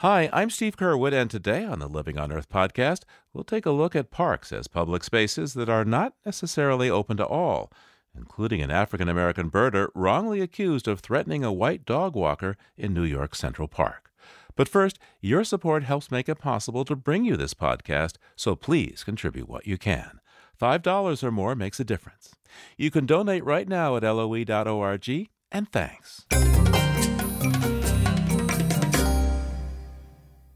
Hi, I'm Steve Curwood, and today on the Living on Earth podcast, we'll take a look at parks as public spaces that are not necessarily open to all, including an African-American birder wrongly accused of threatening a white dog walker in New York Central Park. But first, your support helps make it possible to bring you this podcast, so please contribute what you can. $5 or more makes a difference. You can donate right now at loe.org, and thanks.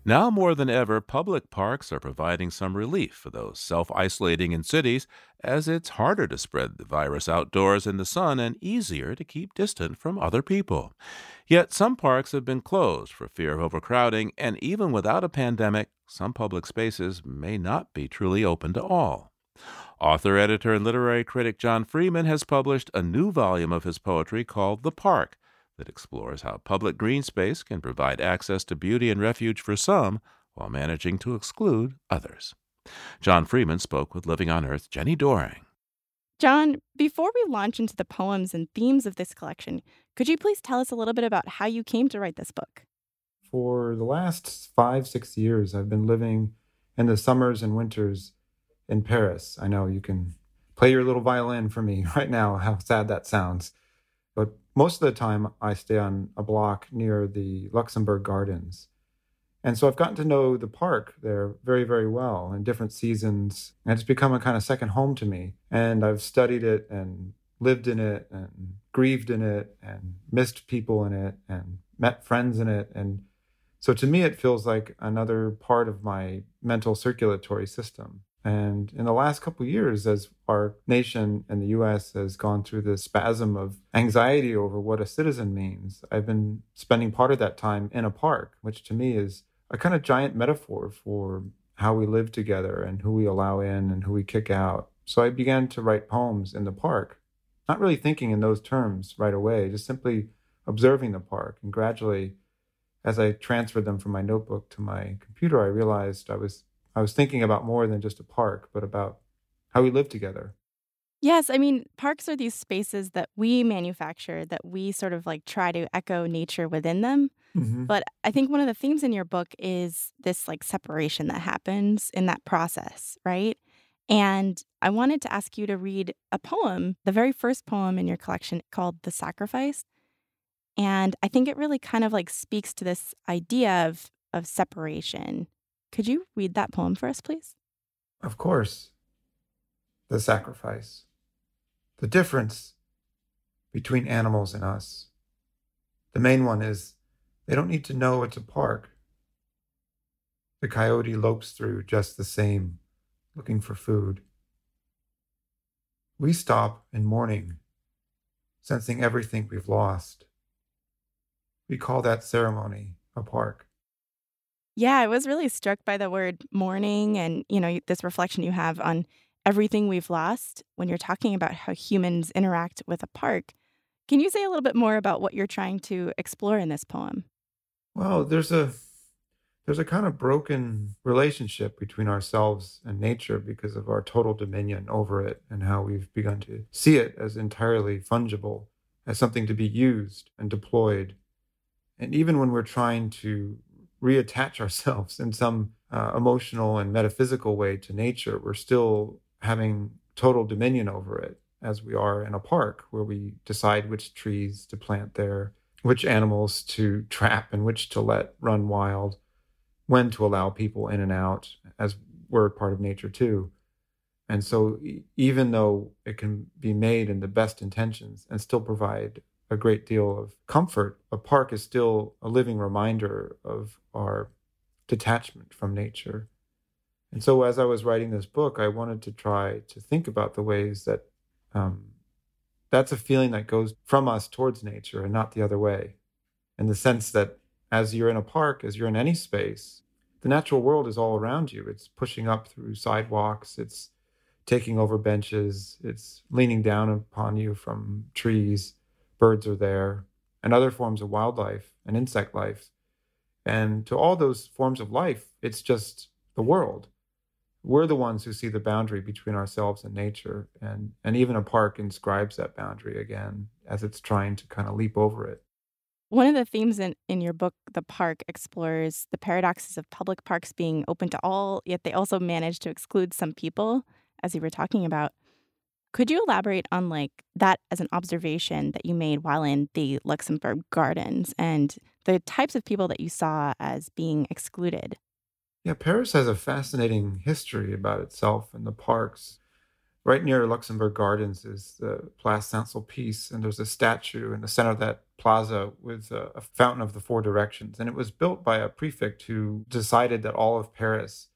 Now more than ever, public parks are providing some relief for those self-isolating in cities, as it's harder to spread the virus outdoors in the sun and easier to keep distant from other people. Yet some parks have been closed for fear of overcrowding, and even without a pandemic, some public spaces may not be truly open to all. Author, editor, and literary critic John Freeman has published a new volume of his poetry called The Park, that explores how public green space can provide access to beauty and refuge for some while managing to exclude others. John Freeman spoke with Living on Earth's Jenni Doering. John, before we launch into the poems and themes of this collection, could you please tell us a little bit about how you came to write this book? For the last 5-6 years, I've been living in the summers and winters in Paris. I know you can play your little violin for me right now, how sad that sounds. But most of the time, I stay on a block near the Luxembourg Gardens. And so I've gotten to know the park there very, very well in different seasons. And it's become a kind of second home to me. And I've studied it and lived in it and grieved in it and missed people in it and met friends in it. And so to me, it feels like another part of my mental circulatory system. And in the last couple of years, as our nation and the U.S. has gone through this spasm of anxiety over what a citizen means, I've been spending part of that time in a park, which to me is a kind of giant metaphor for how we live together and who we allow in and who we kick out. So I began to write poems in the park, not really thinking in those terms right away, just simply observing the park. And gradually, as I transferred them from my notebook to my computer, I realized I was thinking about more than just a park, but about how we live together. Yes, I mean, parks are these spaces that we manufacture, that we sort of like try to echo nature within them. Mm-hmm. But I think one of the themes in your book is this like separation that happens in that process, right? And I wanted to ask you to read a poem, the very first poem in your collection called The Sacrifice. And I think it really kind of like speaks to this idea of separation. Could you read that poem for us, please? Of course. The sacrifice. The difference between animals and us. The main one is they don't need to know it's a park. The coyote lopes through just the same, looking for food. We stop in mourning, sensing everything we've lost. We call that ceremony a park. Yeah, I was really struck by the word mourning and, you know, this reflection you have on everything we've lost when you're talking about how humans interact with a park. Can you say a little bit more about what you're trying to explore in this poem? Well, there's a kind of broken relationship between ourselves and nature because of our total dominion over it and how we've begun to see it as entirely fungible, as something to be used and deployed. And even when we're trying to reattach ourselves in some emotional and metaphysical way to nature, we're still having total dominion over it, as we are in a park where we decide which trees to plant there, which animals to trap and which to let run wild, when to allow people in and out, as we're part of nature too. And so even though it can be made in the best intentions and still provide a great deal of comfort, a park is still a living reminder of our detachment from nature. And so as I was writing this book, I wanted to try to think about the ways that that's a feeling that goes from us towards nature and not the other way. In the sense that as you're in a park, as you're in any space, the natural world is all around you. It's pushing up through sidewalks, it's taking over benches, it's leaning down upon you from trees. Birds are there, and other forms of wildlife and insect life. And to all those forms of life, it's just the world. We're the ones who see the boundary between ourselves and nature, and even a park inscribes that boundary again as it's trying to kind of leap over it. One of the themes in your book, The Park, explores the paradoxes of public parks being open to all, yet they also manage to exclude some people, as you were talking about. Could you elaborate on that as an observation that you made while in the Luxembourg Gardens and the types of people that you saw as being excluded? Yeah, Paris has a fascinating history about itself and the parks. Right near Luxembourg Gardens is the Place Saint-Sulpice, and there's a statue in the center of that plaza with a fountain of the four directions. And it was built by a prefect who decided that all of Paris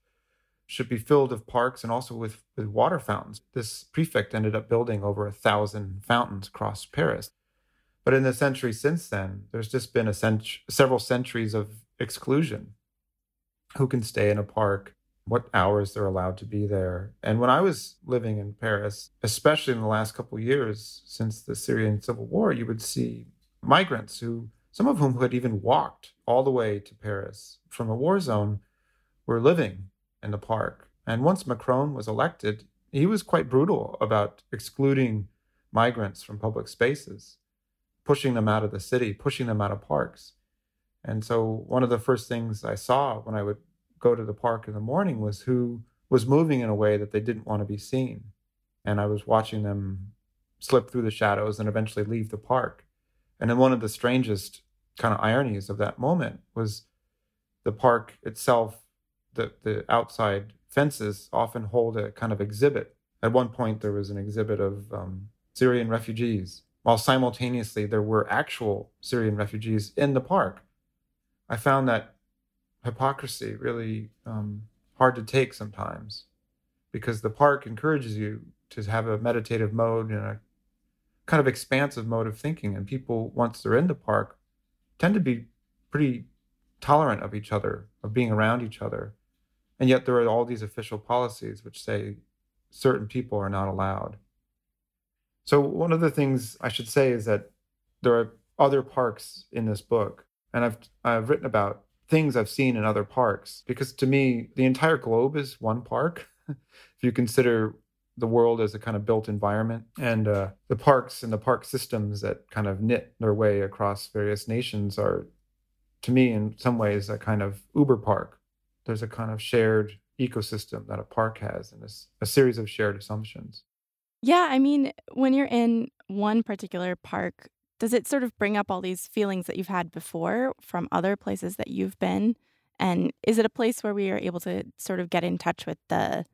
should be filled with parks and also with water fountains. This prefect ended up building over 1,000 fountains across Paris. But in the century since then, there's just been several centuries of exclusion. Who can stay in a park? What hours they're allowed to be there. And when I was living in Paris, especially in the last couple of years since the Syrian civil war, you would see migrants who, some of whom had even walked all the way to Paris from a war zone, were living in the park. And once Macron was elected, he was quite brutal about excluding migrants from public spaces, pushing them out of the city, pushing them out of parks. And so one of the first things I saw when I would go to the park in the morning was who was moving in a way that they didn't want to be seen. And I was watching them slip through the shadows and eventually leave the park. And then one of the strangest kind of ironies of that moment was the park itself, the outside fences often hold a kind of exhibit. At one point, there was an exhibit of Syrian refugees, while simultaneously there were actual Syrian refugees in the park. I found that hypocrisy really hard to take sometimes, because the park encourages you to have a meditative mode and a kind of expansive mode of thinking, and people, once they're in the park, tend to be pretty tolerant of each other, of being around each other. And yet there are all these official policies which say certain people are not allowed. So one of the things I should say is that there are other parks in this book, and I've written about things I've seen in other parks, because to me, the entire globe is one park. If you consider the world as a kind of built environment, and the parks and the park systems that kind of knit their way across various nations are, to me, in some ways, a kind of Uber park. There's a kind of shared ecosystem that a park has, and a series of shared assumptions. Yeah, I mean, when you're in one particular park, does it sort of bring up all these feelings that you've had before from other places that you've been? And is it a place where we are able to sort of get in touch with the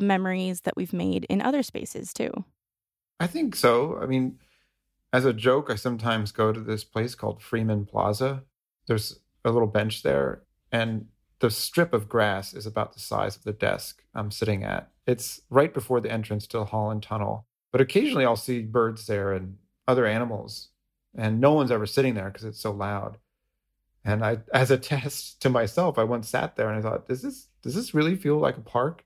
memories that we've made in other spaces too? I think so. I mean, as a joke, I sometimes go to this place called Freeman Plaza. There's a little bench there, and the strip of grass is about the size of the desk I'm sitting at. It's right before the entrance to the Holland Tunnel. But occasionally I'll see birds there and other animals, and no one's ever sitting there because it's so loud. And I, as a test to myself, I once sat there and I thought, does this really feel like a park?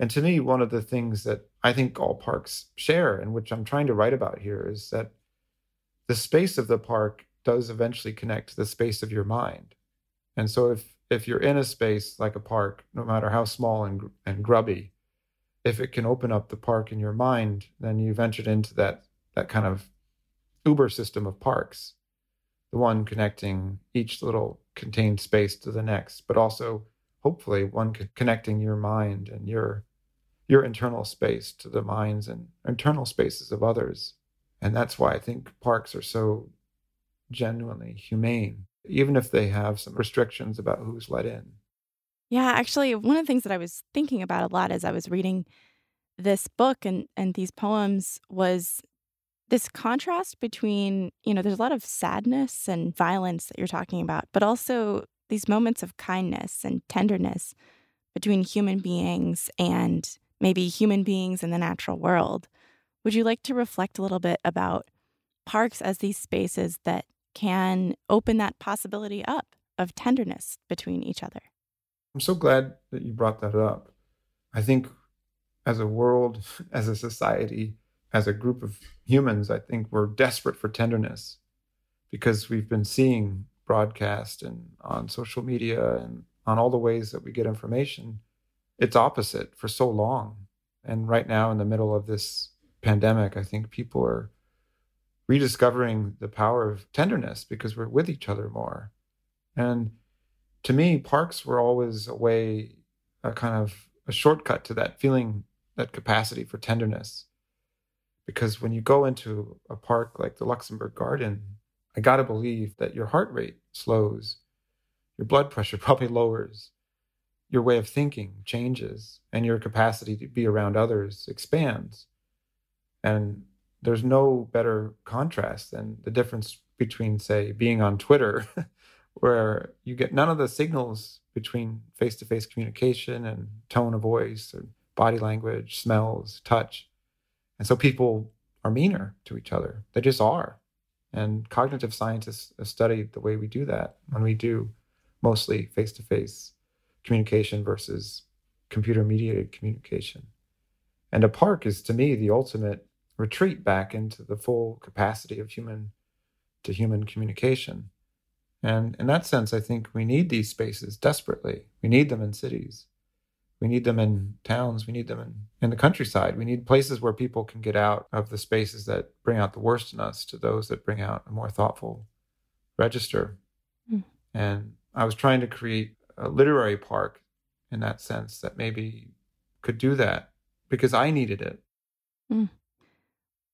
And to me, one of the things that I think all parks share, and which I'm trying to write about here, is that the space of the park does eventually connect to the space of your mind. And so if you're in a space like a park, no matter how small and grubby, if it can open up the park in your mind, then you've entered into that kind of Uber system of parks, the one connecting each little contained space to the next, but also hopefully one connecting your mind and your internal space to the minds and internal spaces of others. And that's why I think parks are so genuinely humane, even if they have some restrictions about who's let in. Yeah, actually, one of the things that I was thinking about a lot as I was reading this book and these poems was this contrast between, there's a lot of sadness and violence that you're talking about, but also these moments of kindness and tenderness between human beings and maybe human beings in the natural world. Would you like to reflect a little bit about parks as these spaces that can open that possibility up of tenderness between each other? I'm so glad that you brought that up. I think as a world, as a society, as a group of humans, I think we're desperate for tenderness, because we've been seeing broadcast and on social media and on all the ways that we get information, it's opposite for so long. And right now, in the middle of this pandemic, I think people are rediscovering the power of tenderness because we're with each other more. And to me, parks were always a way, a kind of a shortcut to that feeling, that capacity for tenderness. Because when you go into a park like the Luxembourg Gardens, I gotta believe that your heart rate slows, your blood pressure probably lowers, your way of thinking changes, and your capacity to be around others expands. And there's no better contrast than the difference between, say, being on Twitter, where you get none of the signals between face-to-face communication and tone of voice, or body language, smells, touch. And so people are meaner to each other. They just are. And cognitive scientists have studied the way we do that when we do mostly face-to-face communication versus computer-mediated communication. And a park is, to me, the ultimate retreat back into the full capacity of human-to-human communication. And in that sense, I think we need these spaces desperately. We need them in cities. We need them in towns. We need them in the countryside. We need places where people can get out of the spaces that bring out the worst in us to those that bring out a more thoughtful register. Mm. And I was trying to create a literary park in that sense that maybe could do that because I needed it. Mm.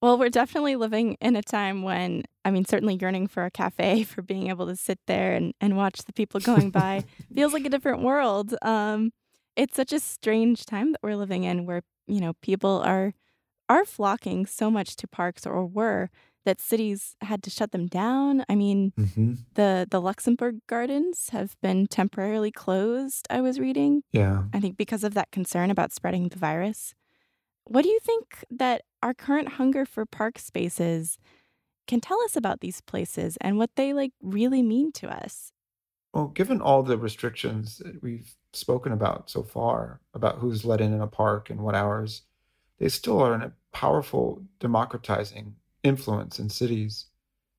Well, we're definitely living in a time when, I mean, certainly yearning for a cafe, for being able to sit there and watch the people going by feels like a different world. It's such a strange time that we're living in where, you know, people are flocking so much to parks, or were, that cities had to shut them down. I mean, the Luxembourg Gardens have been temporarily closed, I was reading. Yeah. I think because of that concern about spreading the virus. What do you think that our current hunger for park spaces can tell us about these places and what they really mean to us? Well, given all the restrictions that we've spoken about so far, about who's let in a park and what hours, they still are a powerful democratizing influence in cities.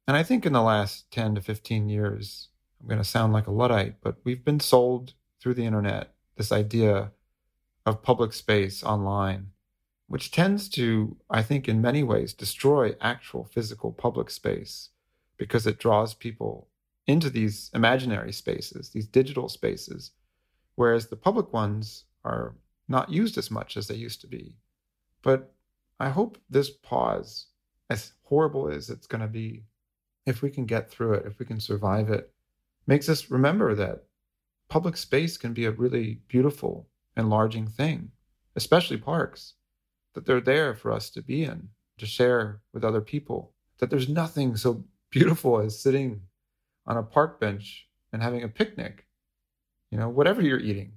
And I think in the last 10 to 15 years, I'm going to sound like a Luddite, but we've been sold through the internet this idea of public space online, which tends to, I think in many ways, destroy actual physical public space because it draws people into these imaginary spaces, these digital spaces, whereas the public ones are not used as much as they used to be. But I hope this pause, as horrible as it's going to be, if we can get through it, if we can survive it, makes us remember that public space can be a really beautiful, enlarging thing, especially parks. That they're there for us to be in, to share with other people, that there's nothing so beautiful as sitting on a park bench and having a picnic, whatever you're eating,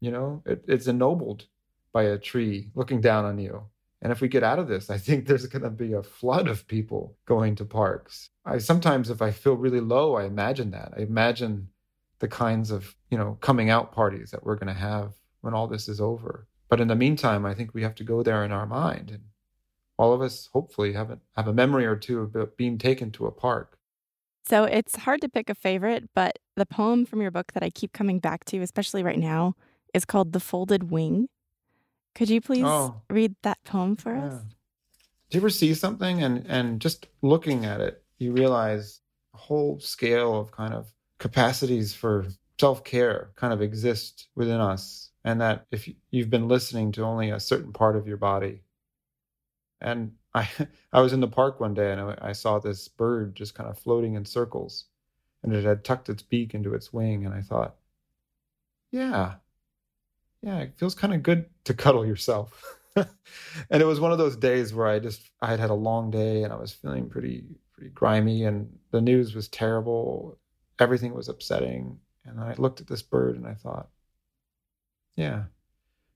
it's ennobled by a tree looking down on you. And if we get out of this, I think there's going to be a flood of people going to parks. Sometimes if I feel really low, I imagine that. I imagine the kinds of, coming out parties that we're going to have when all this is over. But in the meantime, I think we have to go there in our mind. And all of us hopefully have a memory or two of being taken to a park. So it's hard to pick a favorite, but the poem from your book that I keep coming back to, especially right now, is called The Folded Wing. Could you please read that poem for us? Do you ever see something and just looking at it, you realize a whole scale of kind of capacities for self-care kind of exist within us? And that if you've been listening to only a certain part of your body. And I was in the park one day and I saw this bird just kind of floating in circles, and it had tucked its beak into its wing. And I thought, yeah, it feels kind of good to cuddle yourself. And it was one of those days where I had had a long day and I was feeling pretty grimy, and the news was terrible. Everything was upsetting. And then I looked at this bird and I thought, yeah.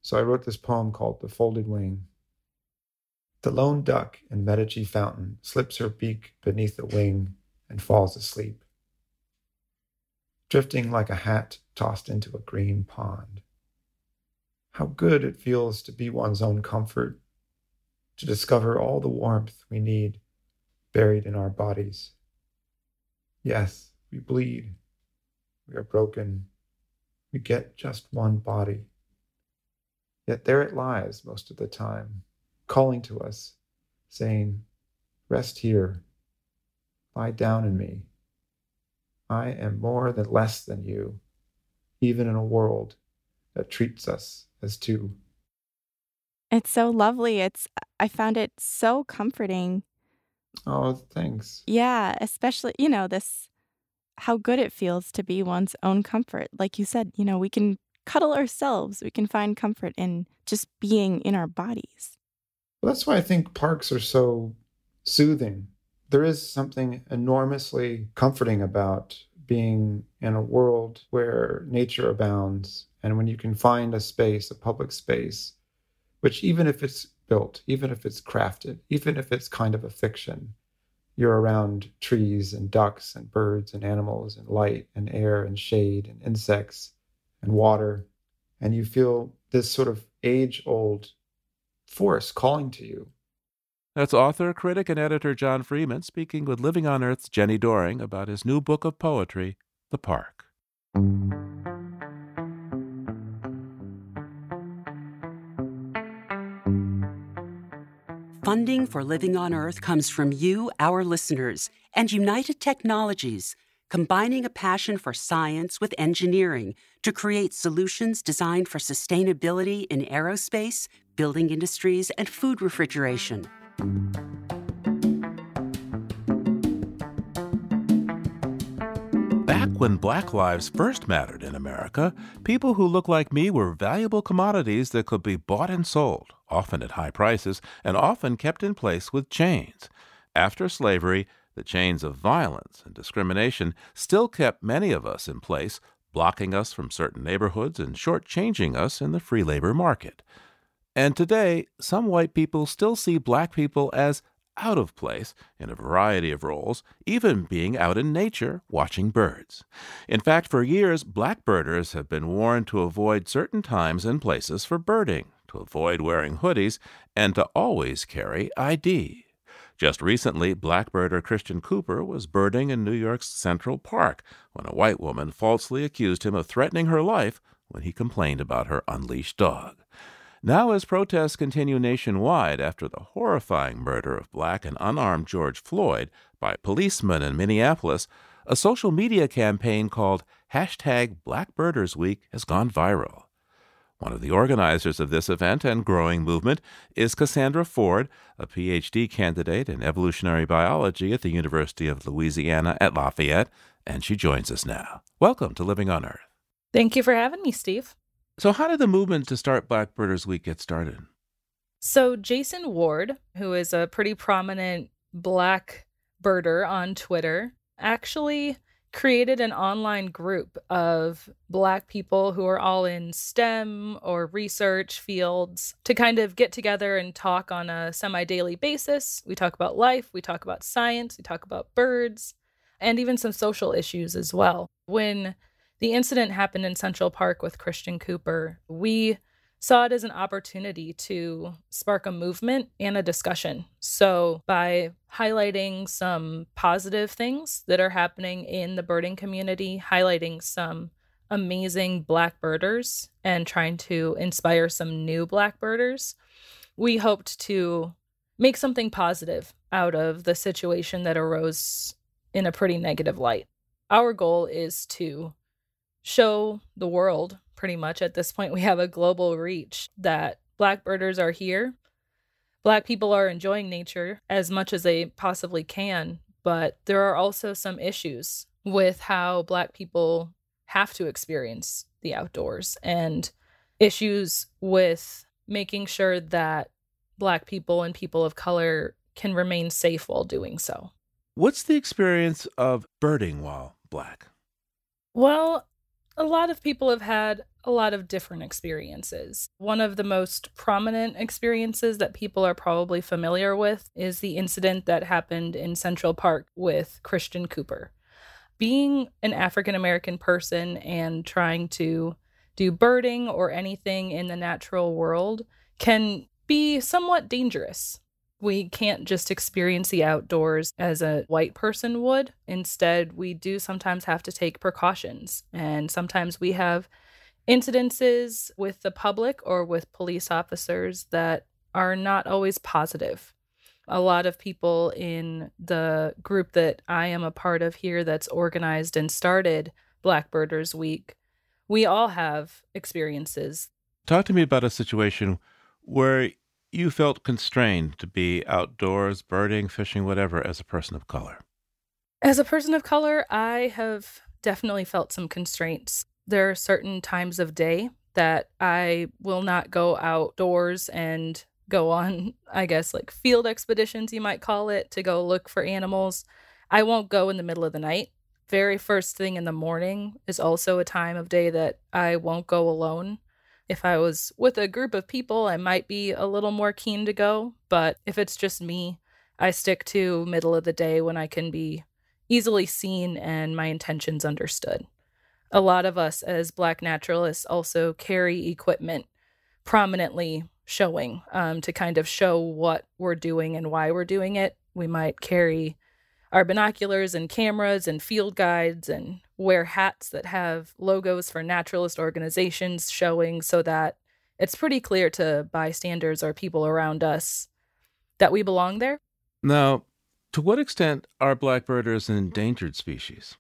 So I wrote this poem called The Folded Wing. The lone duck in Medici Fountain slips her beak beneath a wing and falls asleep, drifting like a hat tossed into a green pond. How good it feels to be one's own comfort, to discover all the warmth we need buried in our bodies. Yes, we bleed. We are broken. We get just one body. Yet there it lies most of the time, calling to us, saying, rest here, Lie down in me. I am more than less than you, even in a world that treats us as two. It's so lovely. I found it so comforting. Oh, thanks. Yeah, especially, this, how good it feels to be one's own comfort. Like you said, we can cuddle ourselves. We can find comfort in just being in our bodies. Well, that's why I think parks are so soothing. There is something enormously comforting about being in a world where nature abounds, and when you can find a public space, which even if it's built, even if it's crafted, even if it's kind of a fiction, you're around trees and ducks and birds and animals and light and air and shade and insects and water, and you feel this sort of age-old force calling to you. That's author, critic, and editor John Freeman speaking with Living on Earth's Jenni Doering about his new book of poetry, The Park. Funding for Living on Earth comes from you, our listeners, and United Technologies, combining a passion for science with engineering to create solutions designed for sustainability in aerospace, building industries, and food refrigeration. Back when Black lives first mattered in America, people who looked like me were valuable commodities that could be bought and sold, often at high prices, and often kept in place with chains. After slavery, the chains of violence and discrimination still kept many of us in place, blocking us from certain neighborhoods and shortchanging us in the free labor market. And today, some white people still see Black people as out of place in a variety of roles, even being out in nature watching birds. In fact, for years, Black birders have been warned to avoid certain times and places for birding, to avoid wearing hoodies, and to always carry ID. Just recently, Black birder Christian Cooper was birding in New York's Central Park when a white woman falsely accused him of threatening her life when he complained about her unleashed dog. Now, as protests continue nationwide after the horrifying murder of Black and unarmed George Floyd by policemen in Minneapolis, a social media campaign called #BlackBirdersWeek has gone viral. One of the organizers of this event and growing movement is Cassandra Ford, a Ph.D. candidate in evolutionary biology at the University of Louisiana at Lafayette, and she joins us now. Welcome to Living on Earth. Thank you for having me, Steve. So how did the movement to start Black Birders Week get started? So Jason Ward, who is a pretty prominent Black birder on Twitter, actually created an online group of Black people who are all in STEM or research fields to kind of get together and talk on a semi-daily basis. We talk about life, we talk about science, we talk about birds, and even some social issues as well. When the incident happened in Central Park with Christian Cooper, we saw it as an opportunity to spark a movement and a discussion. So by highlighting some positive things that are happening in the birding community, highlighting some amazing Black birders and trying to inspire some new Black birders, we hoped to make something positive out of the situation that arose in a pretty negative light. Our goal is to show the world, pretty much at this point, we have a global reach that Black birders are here. Black people are enjoying nature as much as they possibly can, but there are also some issues with how Black people have to experience the outdoors and issues with making sure that Black people and people of color can remain safe while doing so. What's the experience of birding while Black? Well, a lot of people have had a lot of different experiences. One of the most prominent experiences that people are probably familiar with is the incident that happened in Central Park with Christian Cooper. Being an African-American person and trying to do birding or anything in the natural world can be somewhat dangerous. We can't just experience the outdoors as a white person would. Instead, we do sometimes have to take precautions. And sometimes we have incidences with the public or with police officers that are not always positive. a lot of people in the group that I am a part of here that's organized and started Black Birders Week, we all have experiences. Talk to me about a situation where you felt constrained to be outdoors, birding, fishing, whatever, as a person of color. As a person of color, I have definitely felt some constraints. There are certain times of day that I will not go outdoors and go on, I guess, like field expeditions, you might call it, to go look for animals. I won't go in the middle of the night. Very first thing in the morning is also a time of day that I won't go alone. If I was with a group of people, I might be a little more keen to go. But if it's just me, I stick to middle of the day when I can be easily seen and my intentions understood. A lot of us as Black naturalists also carry equipment prominently showing to kind of show what we're doing and why we're doing it. We might carry our binoculars and cameras and field guides and wear hats that have logos for naturalist organizations showing so that it's pretty clear to bystanders or people around us that we belong there. Now, to what extent are black birders an endangered species?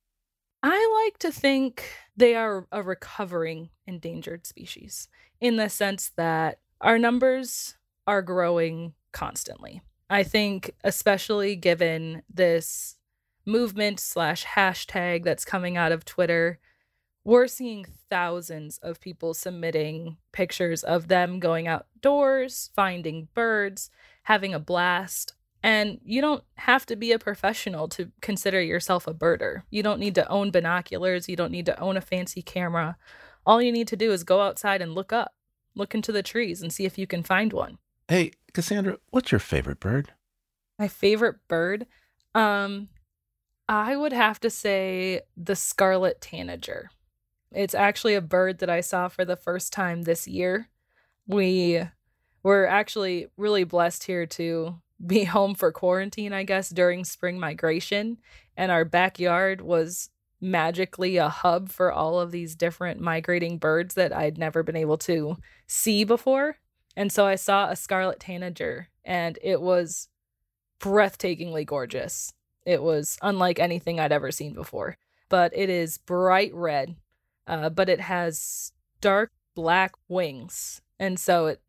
I like to think they are a recovering endangered species in the sense that our numbers are growing constantly. I think especially given this movement / hashtag that's coming out of Twitter, we're seeing thousands of people submitting pictures of them going outdoors, finding birds, having a blast. And you don't have to be a professional to consider yourself a birder. You don't need to own binoculars. You don't need to own a fancy camera. All you need to do is go outside and look up, look into the trees and see if you can find one. Hey, Cassandra, what's your favorite bird? My favorite bird? I would have to say the scarlet tanager. It's actually a bird that I saw for the first time this year. We were actually really blessed here to be home for quarantine, I guess, during spring migration. And our backyard was magically a hub for all of these different migrating birds that I'd never been able to see before. And so I saw a scarlet tanager, and it was breathtakingly gorgeous. It was unlike anything I'd ever seen before. But it is bright red, but it has dark black wings. And so it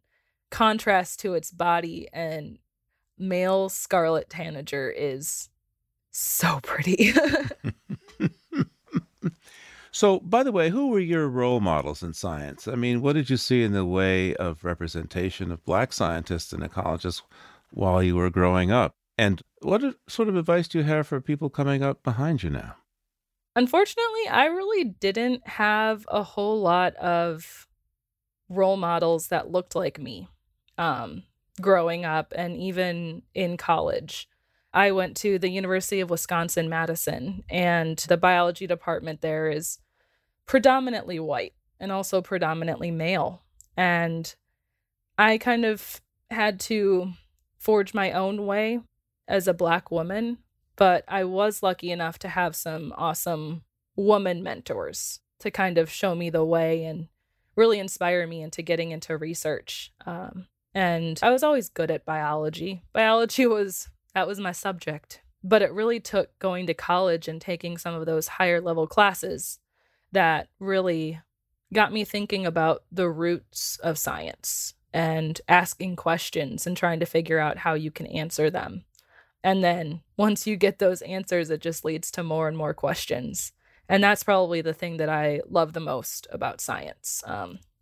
contrasts to its body, and male scarlet tanager is so pretty. So, by the way, who were your role models in science? I mean, what did you see in the way of representation of Black scientists and ecologists while you were growing up? And what sort of advice do you have for people coming up behind you now? Unfortunately, I really didn't have a whole lot of role models that looked like me growing up and even in college. I went to the University of Wisconsin-Madison, and the biology department there is predominantly white and also predominantly male. And I kind of had to forge my own way as a Black woman, but I was lucky enough to have some awesome woman mentors to kind of show me the way and really inspire me into getting into research. And I was always good at biology. That was my subject, but it really took going to college and taking some of those higher level classes that really got me thinking about the roots of science and asking questions and trying to figure out how you can answer them. And then once you get those answers, it just leads to more and more questions. And that's probably the thing that I love the most about science,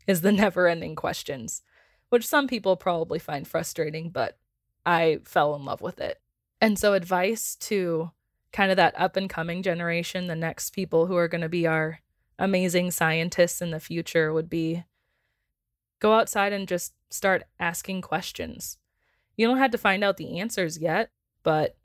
is the never-ending questions, which some people probably find frustrating, but I fell in love with it. And so advice to kind of that up and coming generation, the next people who are going to be our amazing scientists in the future, would be go outside and just start asking questions. You don't have to find out the answers yet, but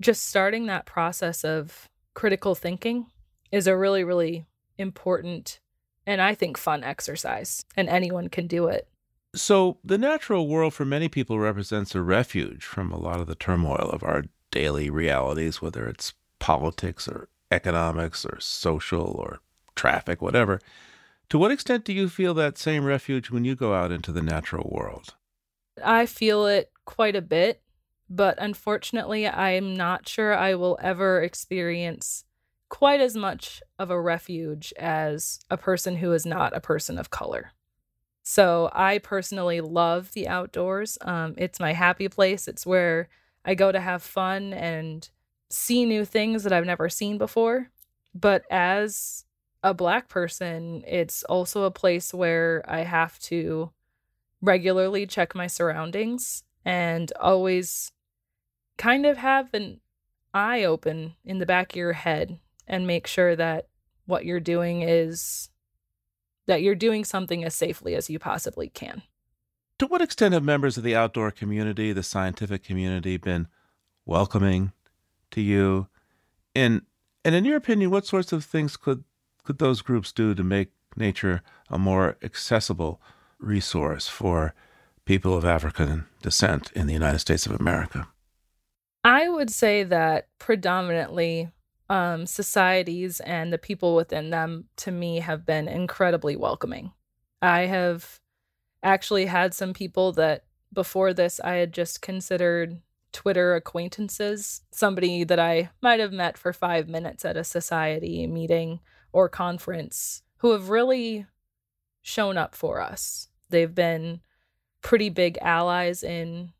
just starting that process of critical thinking is a really, really important and I think fun exercise, and anyone can do it. So the natural world for many people represents a refuge from a lot of the turmoil of our daily realities, whether it's politics or economics or social or traffic, whatever. To what extent do you feel that same refuge when you go out into the natural world? I feel it quite a bit, But unfortunately, I'm not sure I will ever experience quite as much of a refuge as a person who is not a person of color. So I personally love the outdoors. It's my happy place. It's where I go to have fun and see new things that I've never seen before. But as a Black person, it's also a place where I have to regularly check my surroundings and always kind of have an eye open in the back of your head and make sure that what you're doing is that you're doing something as safely as you possibly can. To what extent have members of the outdoor community, the scientific community, been welcoming to you? And in your opinion, what sorts of things could those groups do to make nature a more accessible resource for people of African descent in the United States of America? I would say that predominantly societies and the people within them, to me, have been incredibly welcoming. I have actually had some people that before this I had just considered Twitter acquaintances, somebody that I might have met for 5 minutes at a society meeting or conference, who have really shown up for us. They've been pretty big allies in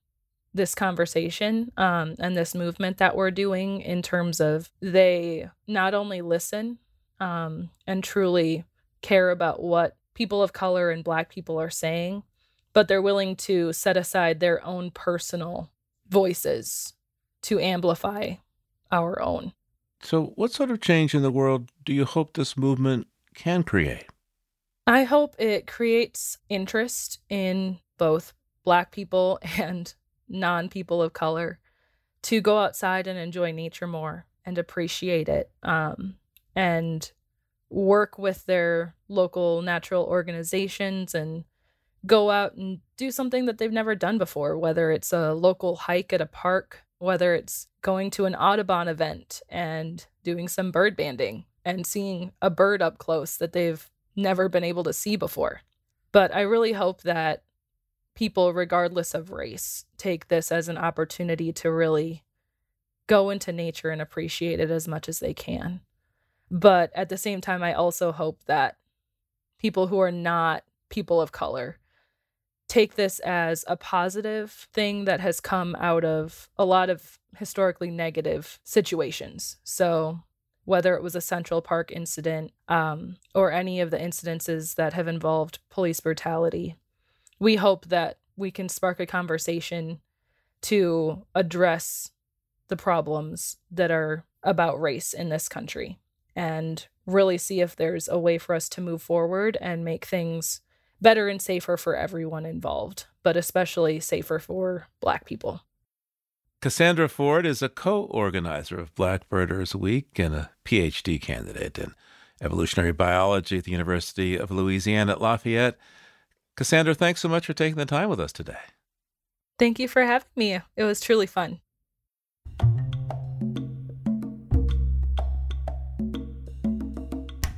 this conversation and this movement that we're doing, in terms of they not only listen and truly care about what people of color and Black people are saying, but they're willing to set aside their own personal voices to amplify our own. So what sort of change in the world do you hope this movement can create? I hope it creates interest in both Black people and non-people of color to go outside and enjoy nature more and appreciate it, and work with their local natural organizations and go out and do something that they've never done before, whether it's a local hike at a park, whether it's going to an Audubon event and doing some bird banding and seeing a bird up close that they've never been able to see before. But I really hope that people, regardless of race, take this as an opportunity to really go into nature and appreciate it as much as they can. But at the same time, I also hope that people who are not people of color take this as a positive thing that has come out of a lot of historically negative situations. So whether it was a Central Park incident or any of the incidences that have involved police brutality, we hope that we can spark a conversation to address the problems that are about race in this country and really see if there's a way for us to move forward and make things better and safer for everyone involved, but especially safer for Black people. Cassandra Ford is a co-organizer of Black Birders Week and a PhD candidate in evolutionary biology at the University of Louisiana at Lafayette. Cassandra, thanks so much for taking the time with us today. Thank you for having me. It was truly fun.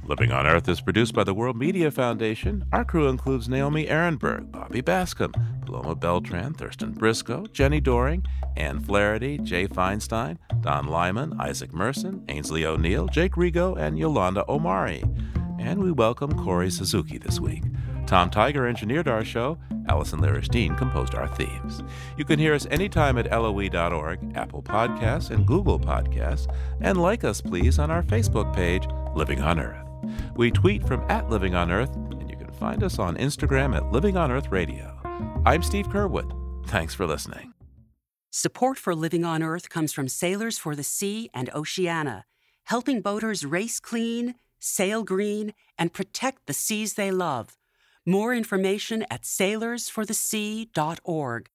Living on Earth is produced by the World Media Foundation. Our crew includes Naomi Ehrenberg, Bobby Bascom, Paloma Beltran, Thurston Briscoe, Jenni Doering, Anne Flaherty, Jay Feinstein, Don Lyman, Isaac Merson, Ainsley O'Neill, Jake Rigo, and Yolanda Omari. And we welcome Corey Suzuki this week. Tom Tiger engineered our show. Allison Larish-Dean composed our themes. You can hear us anytime at loe.org, Apple Podcasts, and Google Podcasts. And like us, please, on our Facebook page, Living on Earth. We tweet from @Living on Earth, and you can find us on Instagram @Living on Earth Radio. I'm Steve Curwood. Thanks for listening. Support for Living on Earth comes from Sailors for the Sea and Oceana, helping boaters race clean, sail green, and protect the seas they love. More information at sailorsforthesea.org.